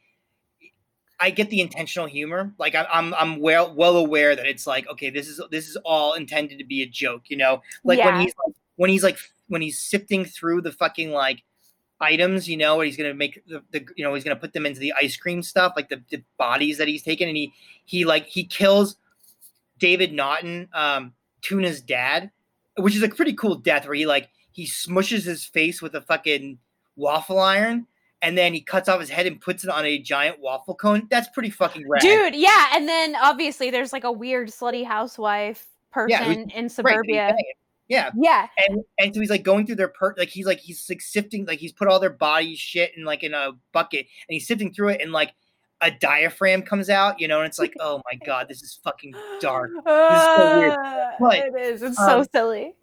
I get the intentional humor. Like I, I'm, I'm well, well aware that it's like, okay, this is, this is all intended to be a joke, you know. Like yeah. when he's, like, when he's like, when he's sifting through the fucking like items, you know, where he's gonna make the, the, you know, he's gonna put them into the ice cream stuff, like the, the bodies that he's taken, and he, he like he kills David Naughton, um, Tuna's dad, which is a pretty cool death where he like he smushes his face with a fucking waffle iron. And then he cuts off his head and puts it on a giant waffle cone. That's pretty fucking rad. Dude, yeah. And then obviously there's like a weird slutty housewife person yeah, was, in suburbia. Right, yeah. Yeah. And and so he's like going through their per like he's like he's like sifting, like he's put all their body shit in like in a bucket, and he's sifting through it, and like a diaphragm comes out, you know, and it's like, oh my God, this is fucking dark. This is so weird. But, it is. It's um, so silly.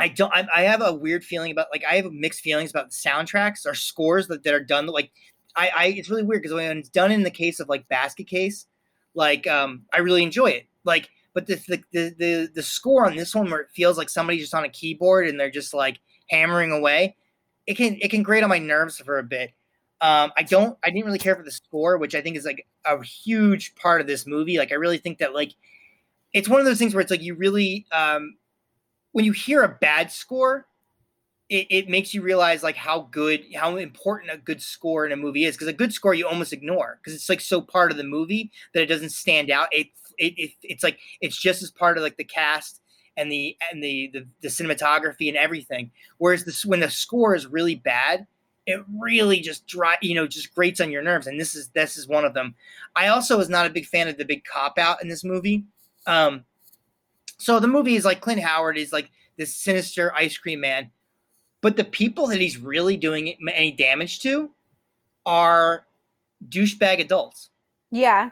I don't. I, I have a weird feeling about like I have mixed feelings about soundtracks or scores that, that are done like I, I. It's really weird because when it's done in the case of like Basket Case, like um, I really enjoy it. Like, but the the, the the the score on this one where it feels like somebody's just on a keyboard and they're just like hammering away, it can it can grate on my nerves for a bit. Um, I don't. I didn't really care for the score, which I think is like a huge part of this movie. Like, I really think that like it's one of those things where it's like you really. Um, When you hear a bad score, it, it makes you realize like how good, how important a good score in a movie is. Because a good score you almost ignore because it's like so part of the movie that it doesn't stand out. It, it it it's like it's just as part of like the cast and the and the the, the cinematography and everything. Whereas this when the score is really bad, it really just dry you know just grates on your nerves. And this is this is one of them. I also was not a big fan of the big cop out in this movie. Um, So the movie is like Clint Howard is like this sinister ice cream man, but the people that he's really doing any damage to are douchebag adults. Yeah.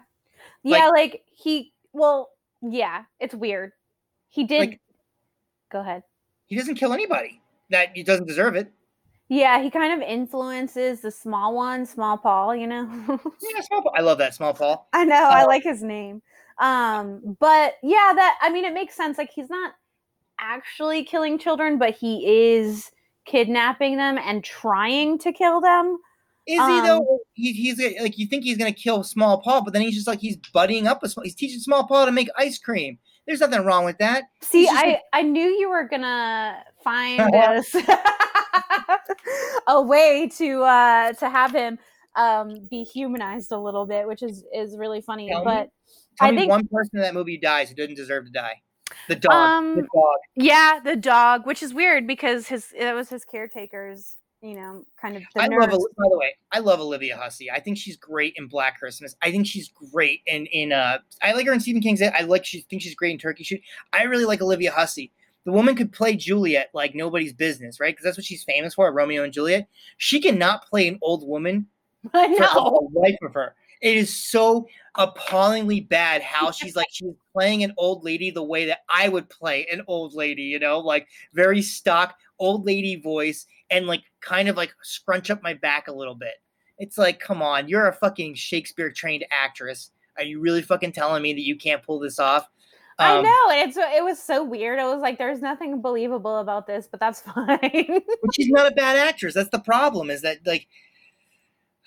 Yeah. Like, like he, well, yeah, it's weird. He did. Like, go ahead. He doesn't kill anybody that he doesn't deserve it. Yeah. He kind of influences the small one, Small Paul, you know? Yeah. Small Paul. I love that Small Paul. I know. Uh, I like his name. Um, but yeah, that, I mean, it makes sense. Like he's not actually killing children, but he is kidnapping them and trying to kill them. Is um, he though? He, he's like, you think he's going to kill Small Paul, but then he's just like, he's buddying up with small, he's teaching Small Paul to make ice cream. There's nothing wrong with that. See, I, like, I knew you were going to find us a way to, uh, to have him, um, be humanized a little bit, which is, is really funny, tell but. Me. Tell I me think one person in that movie dies who didn't deserve to die. The dog. Um, the dog. Yeah, the dog, which is weird because his that was his caretaker's, you know, kind of. The I nurse. love. By the way, I love Olivia Hussey. I think she's great in Black Christmas. I think she's great in in. Uh, I like her in Stephen King's. I like. She think she's great in Turkey Shoot. I really like Olivia Hussey. The woman could play Juliet like nobody's business, right? Because that's what she's famous for, Romeo and Juliet. She cannot play an old woman I know. for the life of her. It is so appallingly bad how she's like she's playing an old lady the way that I would play an old lady, you know, like very stock old lady voice and like kind of like scrunch up my back a little bit. It's like, come on, you're a fucking Shakespeare trained actress. Are you really fucking telling me that you can't pull this off? Um, I know. It's it was so weird. It was like there's nothing believable about this, but that's fine. But she's not a bad actress. That's the problem, is that like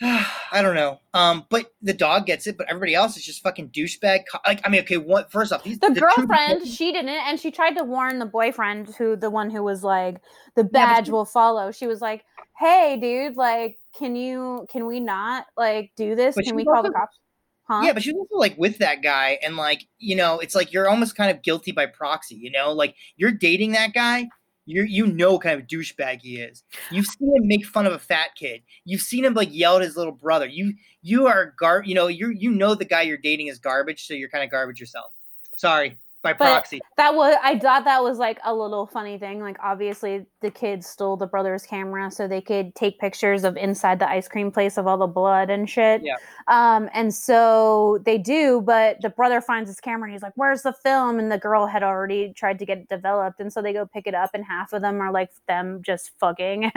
I don't know. Um, but the dog gets it, but everybody else is just fucking douchebag. Co- like, I mean, okay, what, first off, these, the, the girlfriend, two- she didn't, and she tried to warn the boyfriend who, the one who was like, the badge yeah, she- will follow. She was like, hey, dude, like, can you, can we not like do this? But can we also, call the cops? Huh? Yeah, but she was also like with that guy, and like, you know, it's like you're almost kind of guilty by proxy, you know, like you're dating that guy. You you know what kind of douchebag he is. You've seen him make fun of a fat kid. You've seen him like yell at his little brother. You you are gar you know you you know the guy you're dating is garbage, so you're kind of garbage yourself. Sorry, by but proxy. That was I thought that was like a little funny thing. Like obviously the kids stole the brother's camera so they could take pictures of inside the ice cream place of all the blood and shit. Yeah. Um and so they do, but the brother finds his camera and he's like, "Where's the film?" And the girl had already tried to get it developed, and so they go pick it up, and half of them are like them just fucking.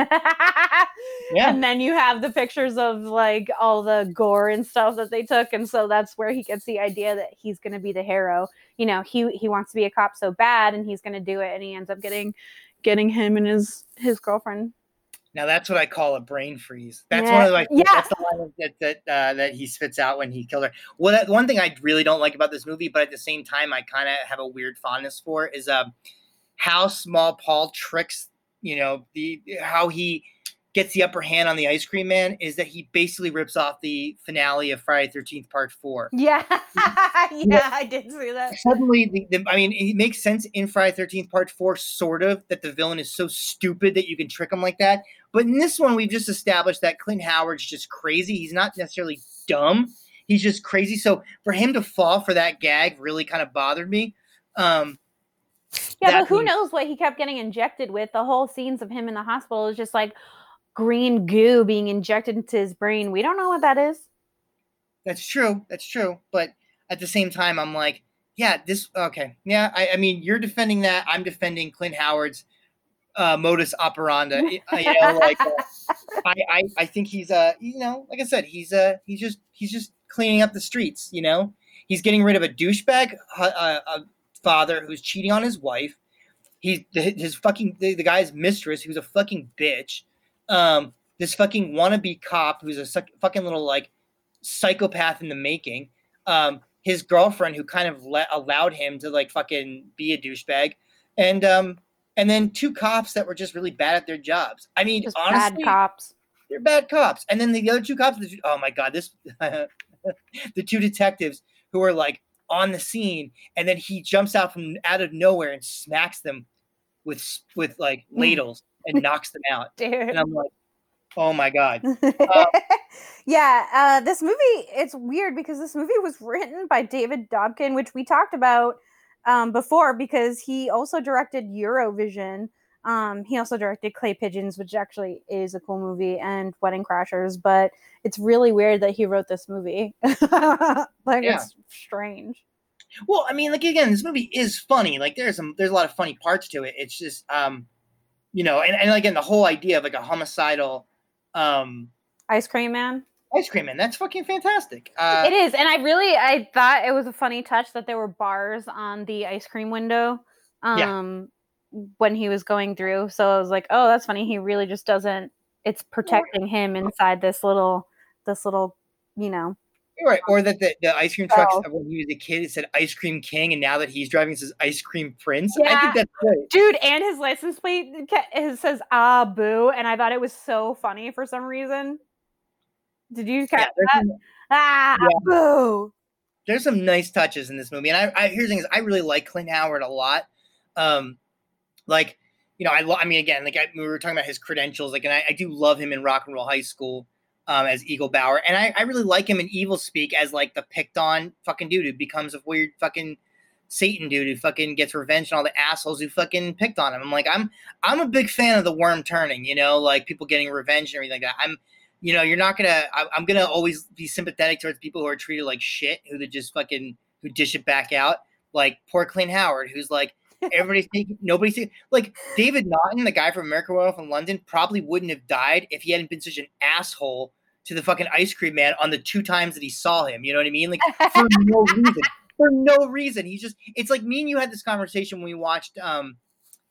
Yeah. And then you have the pictures of like all the gore and stuff that they took, and so that's where he gets the idea that he's going to be the hero. You know, he he wants to be a cop so bad, and he's going to do it, and he ends up getting getting him and his his girlfriend. Now that's what I call a brain freeze. That's yeah. one of my yeah. that's the line that that, uh, that he spits out when he killed her. Well, that, one thing I really don't like about this movie, but at the same time I kind of have a weird fondness for, is um how Small Paul tricks, you know, the how he gets the upper hand on the ice cream man, is that he basically rips off the finale of Friday thirteenth Part Four. Yeah, yeah, you know, I did see that. Suddenly, the, the, I mean, it makes sense in Friday thirteenth Part Four, sort of, that the villain is so stupid that you can trick him like that. But in this one, we've just established that Clint Howard's just crazy. He's not necessarily dumb. He's just crazy. So for him to fall for that gag really kind of bothered me. Um, yeah, but who means- knows what he kept getting injected with? The whole scenes of him in the hospital is just like green goo being injected into his brain. We don't know what that is. That's true. That's true. But at the same time, I'm like, yeah, this, okay. Yeah. I, I mean, you're defending that. I'm defending Clint Howard's uh, modus operandi. You know, like, uh, I, I, I think he's, uh, you know, like I said, he's, uh, he's just, he's just cleaning up the streets. You know, he's getting rid of a douchebag, uh, a father who's cheating on his wife. He's his fucking, the, the guy's mistress, who's a fucking bitch. Um, this fucking wannabe cop who's a su- fucking little like psychopath in the making, um, his girlfriend who kind of let allowed him to like fucking be a douchebag, and um, and then two cops that were just really bad at their jobs. I mean, just honestly, bad cops. They're bad cops. And then the other two cops, the two, oh my god, this the two detectives who are like on the scene, and then he jumps out from out of nowhere and smacks them with with like ladles. And knocks them out. Dude. And I'm like, oh my god. Uh, yeah, uh, this movie, it's weird because this movie was written by David Dobkin, which we talked about um, before, because he also directed Eurovision. Um, he also directed Clay Pigeons, which actually is a cool movie, and Wedding Crashers, but it's really weird that he wrote this movie. Like, yeah. It's strange. Well, I mean, like, again, this movie is funny. Like, there's some, there's a lot of funny parts to it. It's just... Um, You know, and, and again, the whole idea of like a homicidal um, ice cream man. Ice cream man. That's fucking fantastic. Uh, it is. And I really, I thought it was a funny touch that there were bars on the ice cream window um, yeah. when he was going through. So I was like, oh, that's funny. He really just doesn't, it's protecting him inside this little, this little, you know. Right. Or that the, the ice cream truck, oh. when he was a kid, it said Ice Cream King, and now that he's driving, it says Ice Cream Prince. Yeah. I think that's great. Dude, and his license plate it says Ah Boo, and I thought it was so funny for some reason. Did you catch yeah, that? Some, ah yeah. Boo. There's some nice touches in this movie, and I, I here's the thing is I really like Clint Howard a lot. Um, like you know, I lo- I mean, again, like I, we were talking about his credentials, like, and I, I do love him in Rock and Roll High School. Um, as Eagle Bauer, and I, I really like him in Evil Speak as like the picked on fucking dude who becomes a weird fucking Satan dude who fucking gets revenge on all the assholes who fucking picked on him. I'm like, I'm I'm a big fan of the worm turning, you know, like people getting revenge and everything like that. I'm, you know, you're not gonna, I, I'm gonna always be sympathetic towards people who are treated like shit, who just fucking who dish it back out, like poor Clint Howard, who's like. Everybody's taking, nobody's taking, like David Naughton, the guy from American Werewolf in London, probably wouldn't have died if he hadn't been such an asshole to the fucking ice cream man on the two times that he saw him. You know what I mean? Like for no reason, for no reason. He's just, it's like me and you had this conversation when we watched um,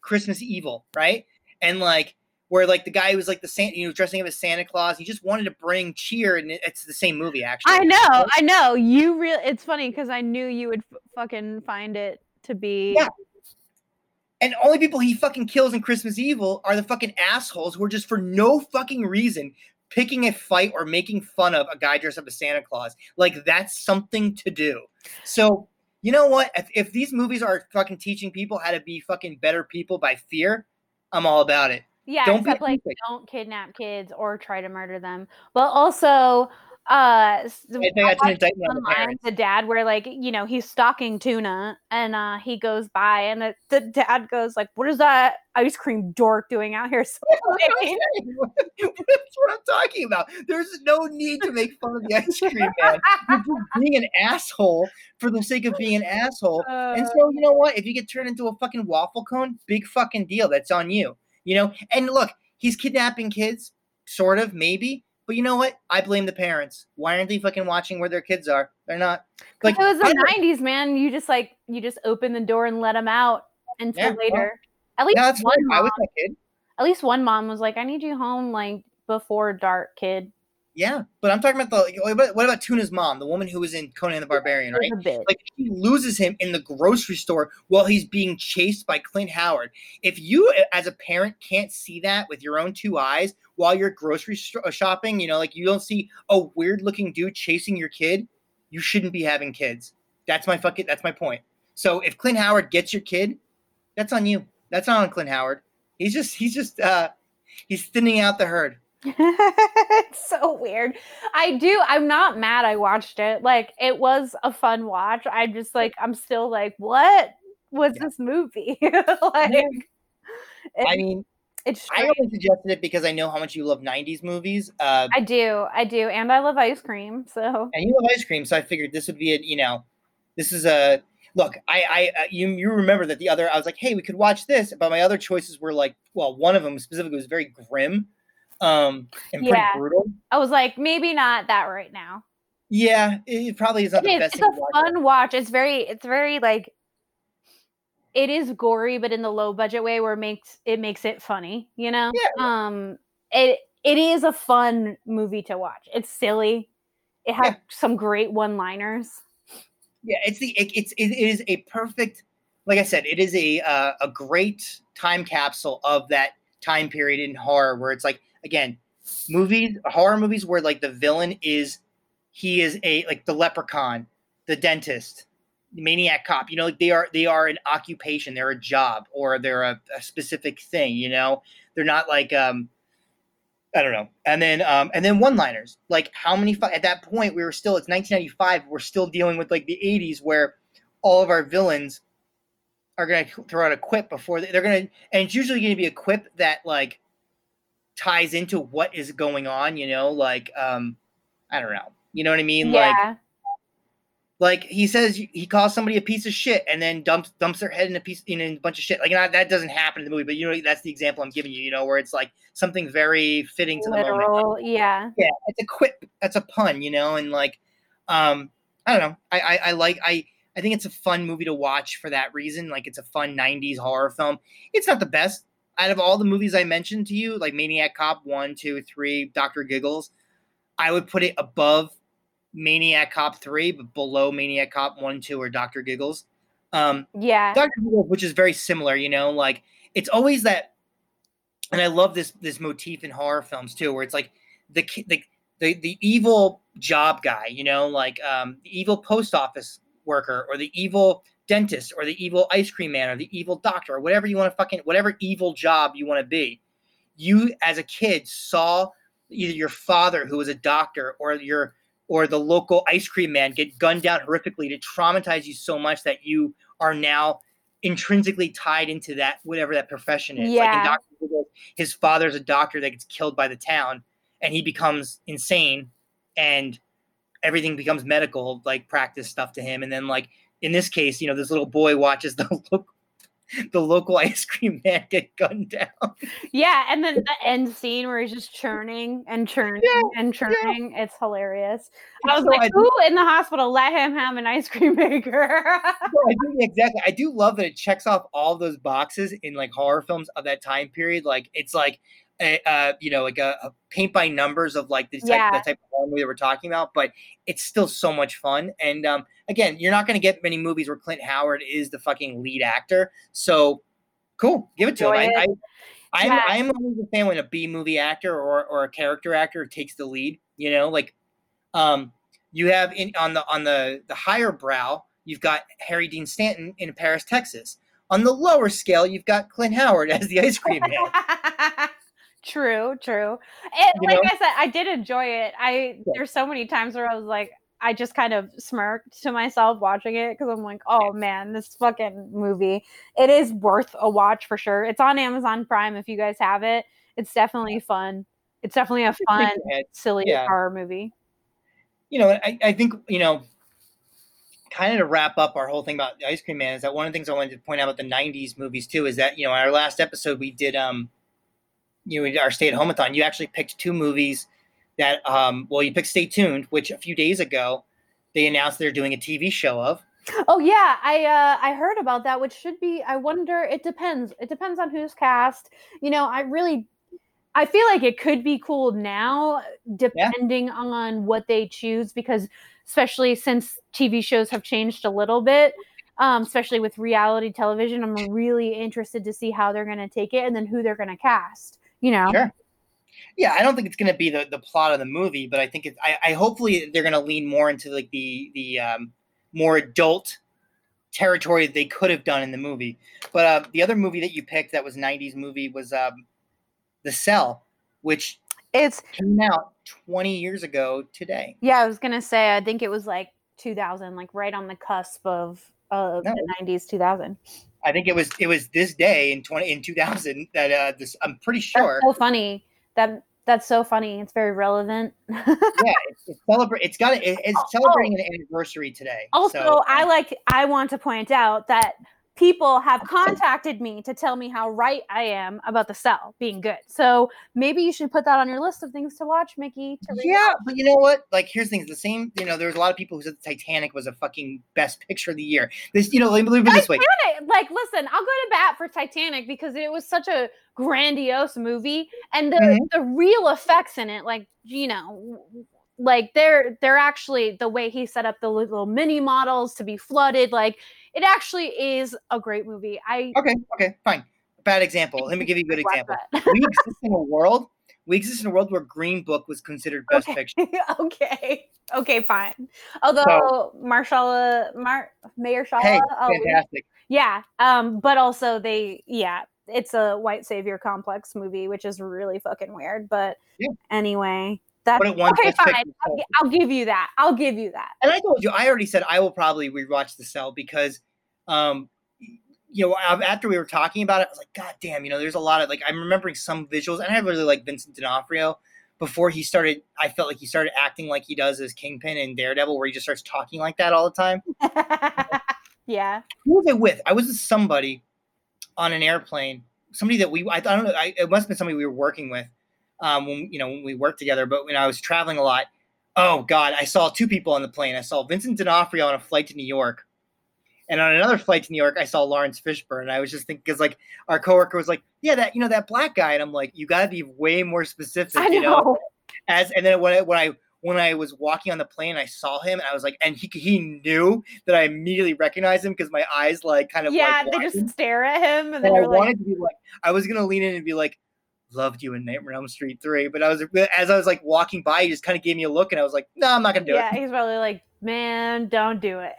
Christmas Evil, right? And like, where like the guy who was like the Santa, you know, dressing up as Santa Claus, he just wanted to bring cheer, and it's the same movie actually. I know, I know. You really, it's funny because I knew you would f- fucking find it to be. Yeah. And only people he fucking kills in Christmas Evil are the fucking assholes who are just for no fucking reason picking a fight or making fun of a guy dressed up as Santa Claus. Like, that's something to do. So, you know what? If, if these movies are fucking teaching people how to be fucking better people by fear, I'm all about it. Yeah, don't except, like, don't kidnap kids or try to murder them. But also, uh, online, the dad where, like, you know, he's stalking Tuna, and uh, he goes by, and the, the dad goes, like, what is that ice cream dork doing out here? That's what I'm talking about. There's no need to make fun of the ice cream man. You're just being an asshole for the sake of being an asshole. Uh, and so, you know what? If you get turned into a fucking waffle cone, big fucking deal. That's on you. You know, and look, he's kidnapping kids, sort of, maybe. But you know what? I blame the parents. Why aren't they fucking watching where their kids are? They're not. Like, it was the nineties, man. You just like you just open the door and let them out until yeah, later. Well, at least no, that's one. Mom, I was that kid. At least one mom was like, "I need you home like before dark, kid." Yeah, but I'm talking about the. What about Tuna's mom, the woman who was in Conan the Barbarian, right? Like, she loses him in the grocery store while he's being chased by Clint Howard. If you, as a parent, can't see that with your own two eyes while you're grocery shopping, you know, like you don't see a weird-looking dude chasing your kid, you shouldn't be having kids. That's my fucking. That's my point. So if Clint Howard gets your kid, that's on you. That's not on Clint Howard. He's just. He's just. Uh, he's thinning out the herd. It's so weird. I do. I'm not mad I watched it. Like, it was a fun watch. I just like, I'm still like, what was yeah. this movie? Like, it, I mean, it's strange. I only suggested it because I know how much you love nineties movies. Uh, I do. I do. And I love ice cream. So, and you love ice cream. So I figured this would be a, you know, this is a, look, I, I, you, you remember that the other, I was like, hey, we could watch this. But my other choices were like, well, one of them specifically was very grim. Um, and yeah. pretty brutal. I was like, maybe not that right now. Yeah, it probably is not it the is, best. It's thing a to watch fun it. watch. It's very, it's very like, it is gory, but in the low budget way where it makes it makes it funny. You know, yeah. um, it it is a fun movie to watch. It's silly. It has yeah. some great one liners. Yeah, it's the it, it's it is a perfect. Like I said, it is a uh, a great time capsule of that time period in horror where it's like. Again, movies, horror movies where, like, the villain is, he is a, like, the leprechaun, the dentist, the maniac cop. You know, like, they are they are an occupation. They're a job or they're a, a specific thing, you know? They're not, like, um, I don't know. And then um, and then one-liners. Like, how many – at that point, we were still – it's nineteen ninety-five. We're still dealing with, like, the eighties where all of our villains are going to throw out a quip before they, they're going to – and it's usually going to be a quip that, like, ties into what is going on, you know, like, um, I don't know. You know what I mean? Yeah. Like, like he says, he calls somebody a piece of shit and then dumps, dumps their head in a piece, in a bunch of shit. Like, not, that doesn't happen in the movie, but you know, that's the example I'm giving you, you know, where it's like something very fitting to literal, the moment. Yeah. Yeah. It's a quip. That's a pun, you know? And like, um, I don't know. I, I, I like, I, I think it's a fun movie to watch for that reason. Like, it's a fun nineties horror film. It's not the best. Out of all the movies I mentioned to you, like Maniac Cop one, two, three, Doctor Giggles, I would put it above Maniac Cop three, but below Maniac Cop one, two, or Doctor Giggles. Um, yeah. Doctor Giggles, which is very similar, you know, like it's always that, and I love this this motif in horror films too, where it's like the the the, the evil job guy, you know, like um, the evil post office worker or the evil dentist or the evil ice cream man or the evil doctor or whatever you want to fucking, whatever evil job you want to be. You as a kid saw either your father who was a doctor or your, or the local ice cream man get gunned down horrifically to traumatize you so much that you are now intrinsically tied into that, whatever that profession is. Yeah. Like in Doctor Giggles, his father's a doctor that gets killed by the town and he becomes insane and everything becomes medical, like practice stuff to him. And then like, in this case, you know, this little boy watches the local, the local ice cream man get gunned down. Yeah, and then the end scene where he's just churning and churning yeah, and churning. Yeah. It's hilarious. I was so like, who in the hospital let him have an ice cream maker? So I do, exactly. I do love that it checks off all those boxes in, like, horror films of that time period. Like, it's like, a, uh, you know, like a, a paint by numbers of, like, this type, yeah. that type of horror movie that we're talking about. But it's still so much fun. And, um, Again, you're not going to get many movies where Clint Howard is the fucking lead actor. So, cool. Give it to Enjoy him. It. I, I, I'm yeah. I'm always a fan when a B movie actor or or a character actor takes the lead. You know, like um, you have in on the on the the higher brow, you've got Harry Dean Stanton in Paris, Texas. On the lower scale, you've got Clint Howard as the ice cream man. True, true. And you like know? I said, I did enjoy it. I yeah. There's so many times where I was like, I just kind of smirked to myself watching it because I'm like, oh man, this fucking movie. It is worth a watch for sure. It's on Amazon Prime if you guys have it. It's definitely fun. It's definitely a fun, silly yeah. horror movie. You know, I, I think, you know, kind of to wrap up our whole thing about the Ice Cream Man is that one of the things I wanted to point out about the nineties movies too is that, you know, in our last episode we did um you know our stay-at-home-a-thon, you actually picked two movies that um well you picked Stay Tuned, which a few days ago they announced they're doing a T V show of. Oh yeah, I uh I heard about that, which should be I wonder it depends. It depends on who's cast. You know, I really I feel like it could be cool now depending yeah. on what they choose, because especially since T V shows have changed a little bit, um, especially with reality television. I'm really interested to see how they're going to take it and then who they're going to cast, you know? Sure. Yeah, I don't think it's going to be the, the plot of the movie, but I think it's, I, I hopefully they're going to lean more into like the, the um, more adult territory that they could have done in the movie. But uh, the other movie that you picked that was nineties movie was um, The Cell, which it's came out twenty years ago today. Yeah, I was going to say, I think it was like two thousand, like right on the cusp of, of no. the nineties, two thousand. I think it was it was this day in twenty in two thousand that uh, this I'm pretty sure. That's so funny. That that's so funny. It's very relevant. yeah, it's, it's celebrate it's got it, it's celebrating oh. an anniversary today. Also, so, I like I want to point out that people have contacted me to tell me how right I am about The Cell being good. So maybe you should put that on your list of things to watch, Mickey. To yeah, but you know what? Like, here's the thing. The same, you know, there was a lot of people who said the Titanic was a fucking best picture of the year. This, you know, let me leave it this way. Like, listen, I'll go to bat for Titanic because it was such a grandiose movie. And the, mm-hmm. the real effects in it, like, you know... Like they're they're actually the way he set up the little mini models to be flooded. Like it actually is a great movie. I okay, okay, fine. Bad example. Let me give you a good example. we exist in a world. We exist in a world where Green Book was considered best okay. fiction. okay, okay, fine. Although so, Marshala, Mar- Mayor Shala, hey, fantastic. Oh, yeah, um, but also they, yeah, it's a white savior complex movie, which is really fucking weird. But yeah. anyway. That's okay, fine. I'll, I'll give you that. I'll give you that. And I told you, I already said I will probably rewatch The Cell because, um, you know, after we were talking about it, I was like, God damn, you know, there's a lot of like, I'm remembering some visuals, and I really like Vincent D'Onofrio before he started. I felt like he started acting like he does as Kingpin in Daredevil, where he just starts talking like that all the time. yeah. Who was I with? I was with somebody on an airplane, somebody that we, I, I don't know, I, it must have been somebody we were working with. Um, when you know when we worked together, but when I was traveling a lot, oh god, I saw two people on the plane. I saw Vincent D'Onofrio on a flight to New York, and on another flight to New York, I saw Lawrence Fishburne. And I was just thinking because like our coworker was like, "Yeah, that you know that black guy," and I'm like, "You got to be way more specific." I know. You know. As and then when I, when I when I was walking on the plane, I saw him, and I was like, and he he knew that I immediately recognized him because my eyes like kind of yeah, like, they just him. Stare at him, and then I like... wanted to be like, I was gonna lean in and be like. Loved you in Nightmare on Elm Street three, but I was as I was like walking by, he just kind of gave me a look, and I was like, "No, I'm not gonna do yeah, it." Yeah, he's probably like, "Man, don't do it."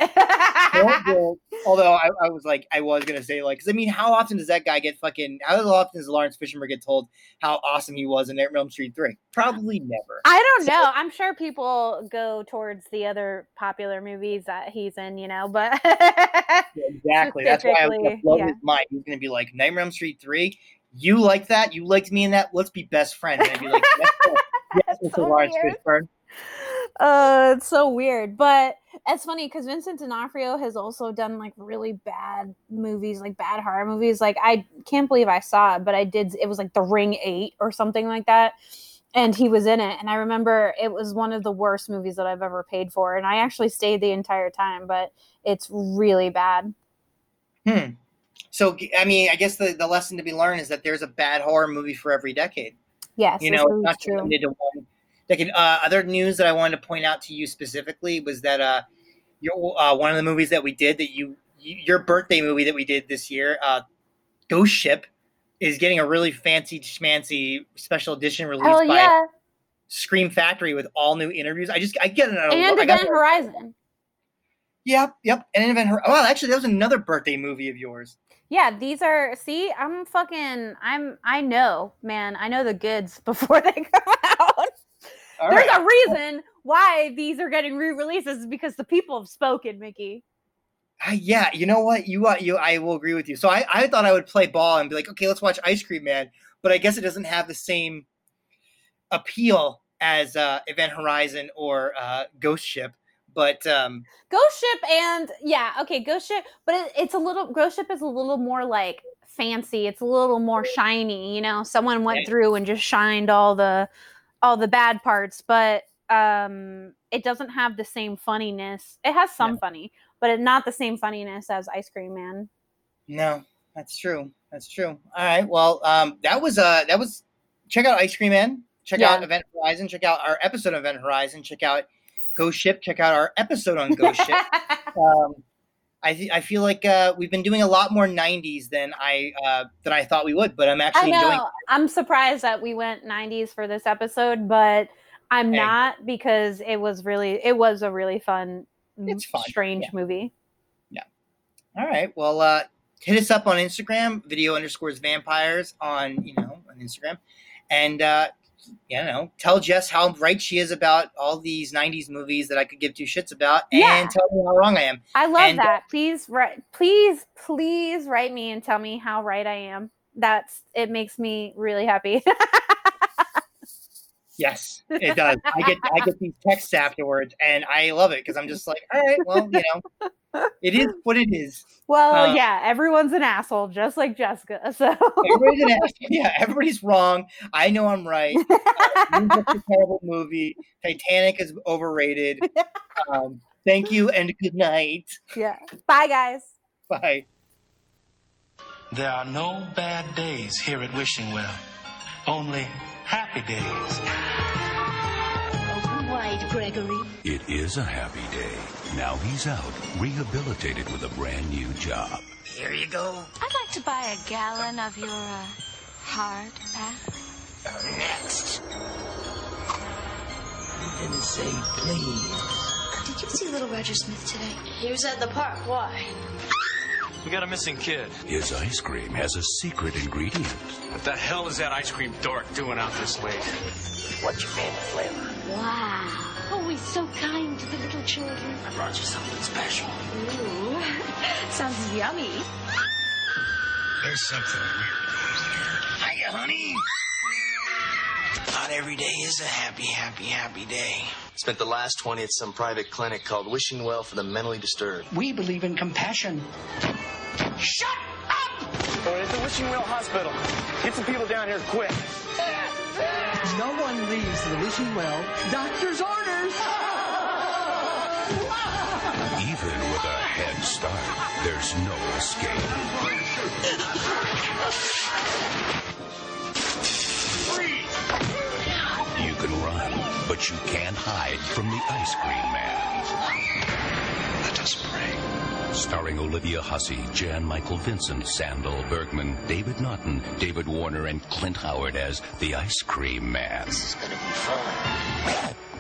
don't do it. Although I, I was like, I was gonna say like, because I mean, how often does that guy get fucking? How often does Lawrence Fishburne get told how awesome he was in Nightmare on Elm Street three? Probably never. I don't so, know. I'm sure people go towards the other popular movies that he's in, you know. But yeah, exactly, that's why I was gonna blow yeah. his mind. He's gonna be like Nightmare on Elm Street three. You like that? You liked me in that? Let's be best friends. And I'd be like, yes, Mister So Lawrence Fishburne. Uh, it's so weird. But it's funny because Vincent D'Onofrio has also done like really bad movies, like bad horror movies. Like I can't believe I saw it, but I did. It was like The Ring eight or something like that. And he was in it. And I remember it was one of the worst movies that I've ever paid for. And I actually stayed the entire time, but it's really bad. Hmm. So, I mean, I guess the, the lesson to be learned is that there's a bad horror movie for every decade. Yes. You know, it's not just limited to one decade. Uh, other news that I wanted to point out to you specifically was that uh, your, uh, one of the movies that we did that you, your birthday movie that we did this year, uh, Ghost Ship, is getting a really fancy schmancy special edition release Hell by yeah. Scream Factory with all new interviews. I just I get it. And Event I Horizon. Yep, yep. And Event Horizon. Wow, actually, that was another birthday movie of yours. Yeah, these are. See, I'm fucking. I'm. I know, man. I know the goods before they come out. All There's right. a reason why these are getting re-releases is because the people have spoken, Mickey. Uh, yeah, you know what? You, uh, you. I will agree with you. So I, I thought I would play ball and be like, okay, let's watch Ice Cream Man. But I guess it doesn't have the same appeal as uh, Event Horizon or uh, Ghost Ship. But um, Ghost Ship and yeah, okay, Ghost Ship. But it, it's a little Ghost Ship is a little more like fancy. It's a little more shiny. You know, someone went yeah. through and just shined all the all the bad parts. But um, it doesn't have the same funniness. It has some no. funny, but it, not the same funniness as Ice Cream Man. No, that's true. That's true. All right. Well, um, that was uh, that was check out Ice Cream Man. Check yeah. out Event Horizon. Check out our episode on Event Horizon. Check out Ghost Ship. Check out our episode on Ghost Ship. Um, I th- I feel like uh, we've been doing a lot more nineties than I uh, than I thought we would, but I'm actually I know. enjoying it. I'm surprised that we went nineties for this episode, but I'm hey. not because it was really it was a really fun, it's fun. strange yeah. movie. Yeah. All right. Well, uh, hit us up on Instagram, video underscores vampires on you know on Instagram, and. Uh, You know, tell Jess how right she is about all these nineties movies that I could give two shits about, and yeah. tell me how wrong I am. I love and, that. Uh, please, write, please, please write me and tell me how right I am. That's it makes me really happy. Yes, it does. I get I get these texts afterwards, and I love it because I'm just like, all right, well, you know, it is what it is. Well, um, yeah, everyone's an asshole, just like Jessica. So everybody's an asshole. Yeah, everybody's wrong. I know I'm right. Uh, Green Book's a terrible movie. Titanic is overrated. Um, thank you and good night. Yeah. Bye, guys. Bye. There are no bad days here at Wishing Well. Only happy days. Open wide, Gregory. It is a happy day. Now he's out, rehabilitated with a brand new job. Here you go. I'd like to buy a gallon of your uh, hard pack. Uh, next. You didn't say please. Did you see little Roger Smith today? He was at the park. Why? We got a missing kid. His ice cream has a secret ingredient. What the hell is that ice cream dork doing out this late? What's your favorite flavor? Wow. Always so kind to the little children. I brought you something special. Ooh. Sounds yummy. There's something weird. Hiya, honey. Not every day is a happy, happy, happy day. Spent the last twenty at some private clinic called Wishing Well for the Mentally Disturbed. We believe in compassion. Shut up! Well, it's a Wishing Well hospital. Get some people down here quick. No one leaves the Wishing Well. Doctor's orders! Even with a head start, there's no escape. Freeze! You can run, but you can't hide from the Ice Cream Man. Let us pray. Starring Olivia Hussey, Jan Michael Vincent, Sandal Bergman, David Naughton, David Warner, and Clint Howard as the Ice Cream Man. This is gonna be fun.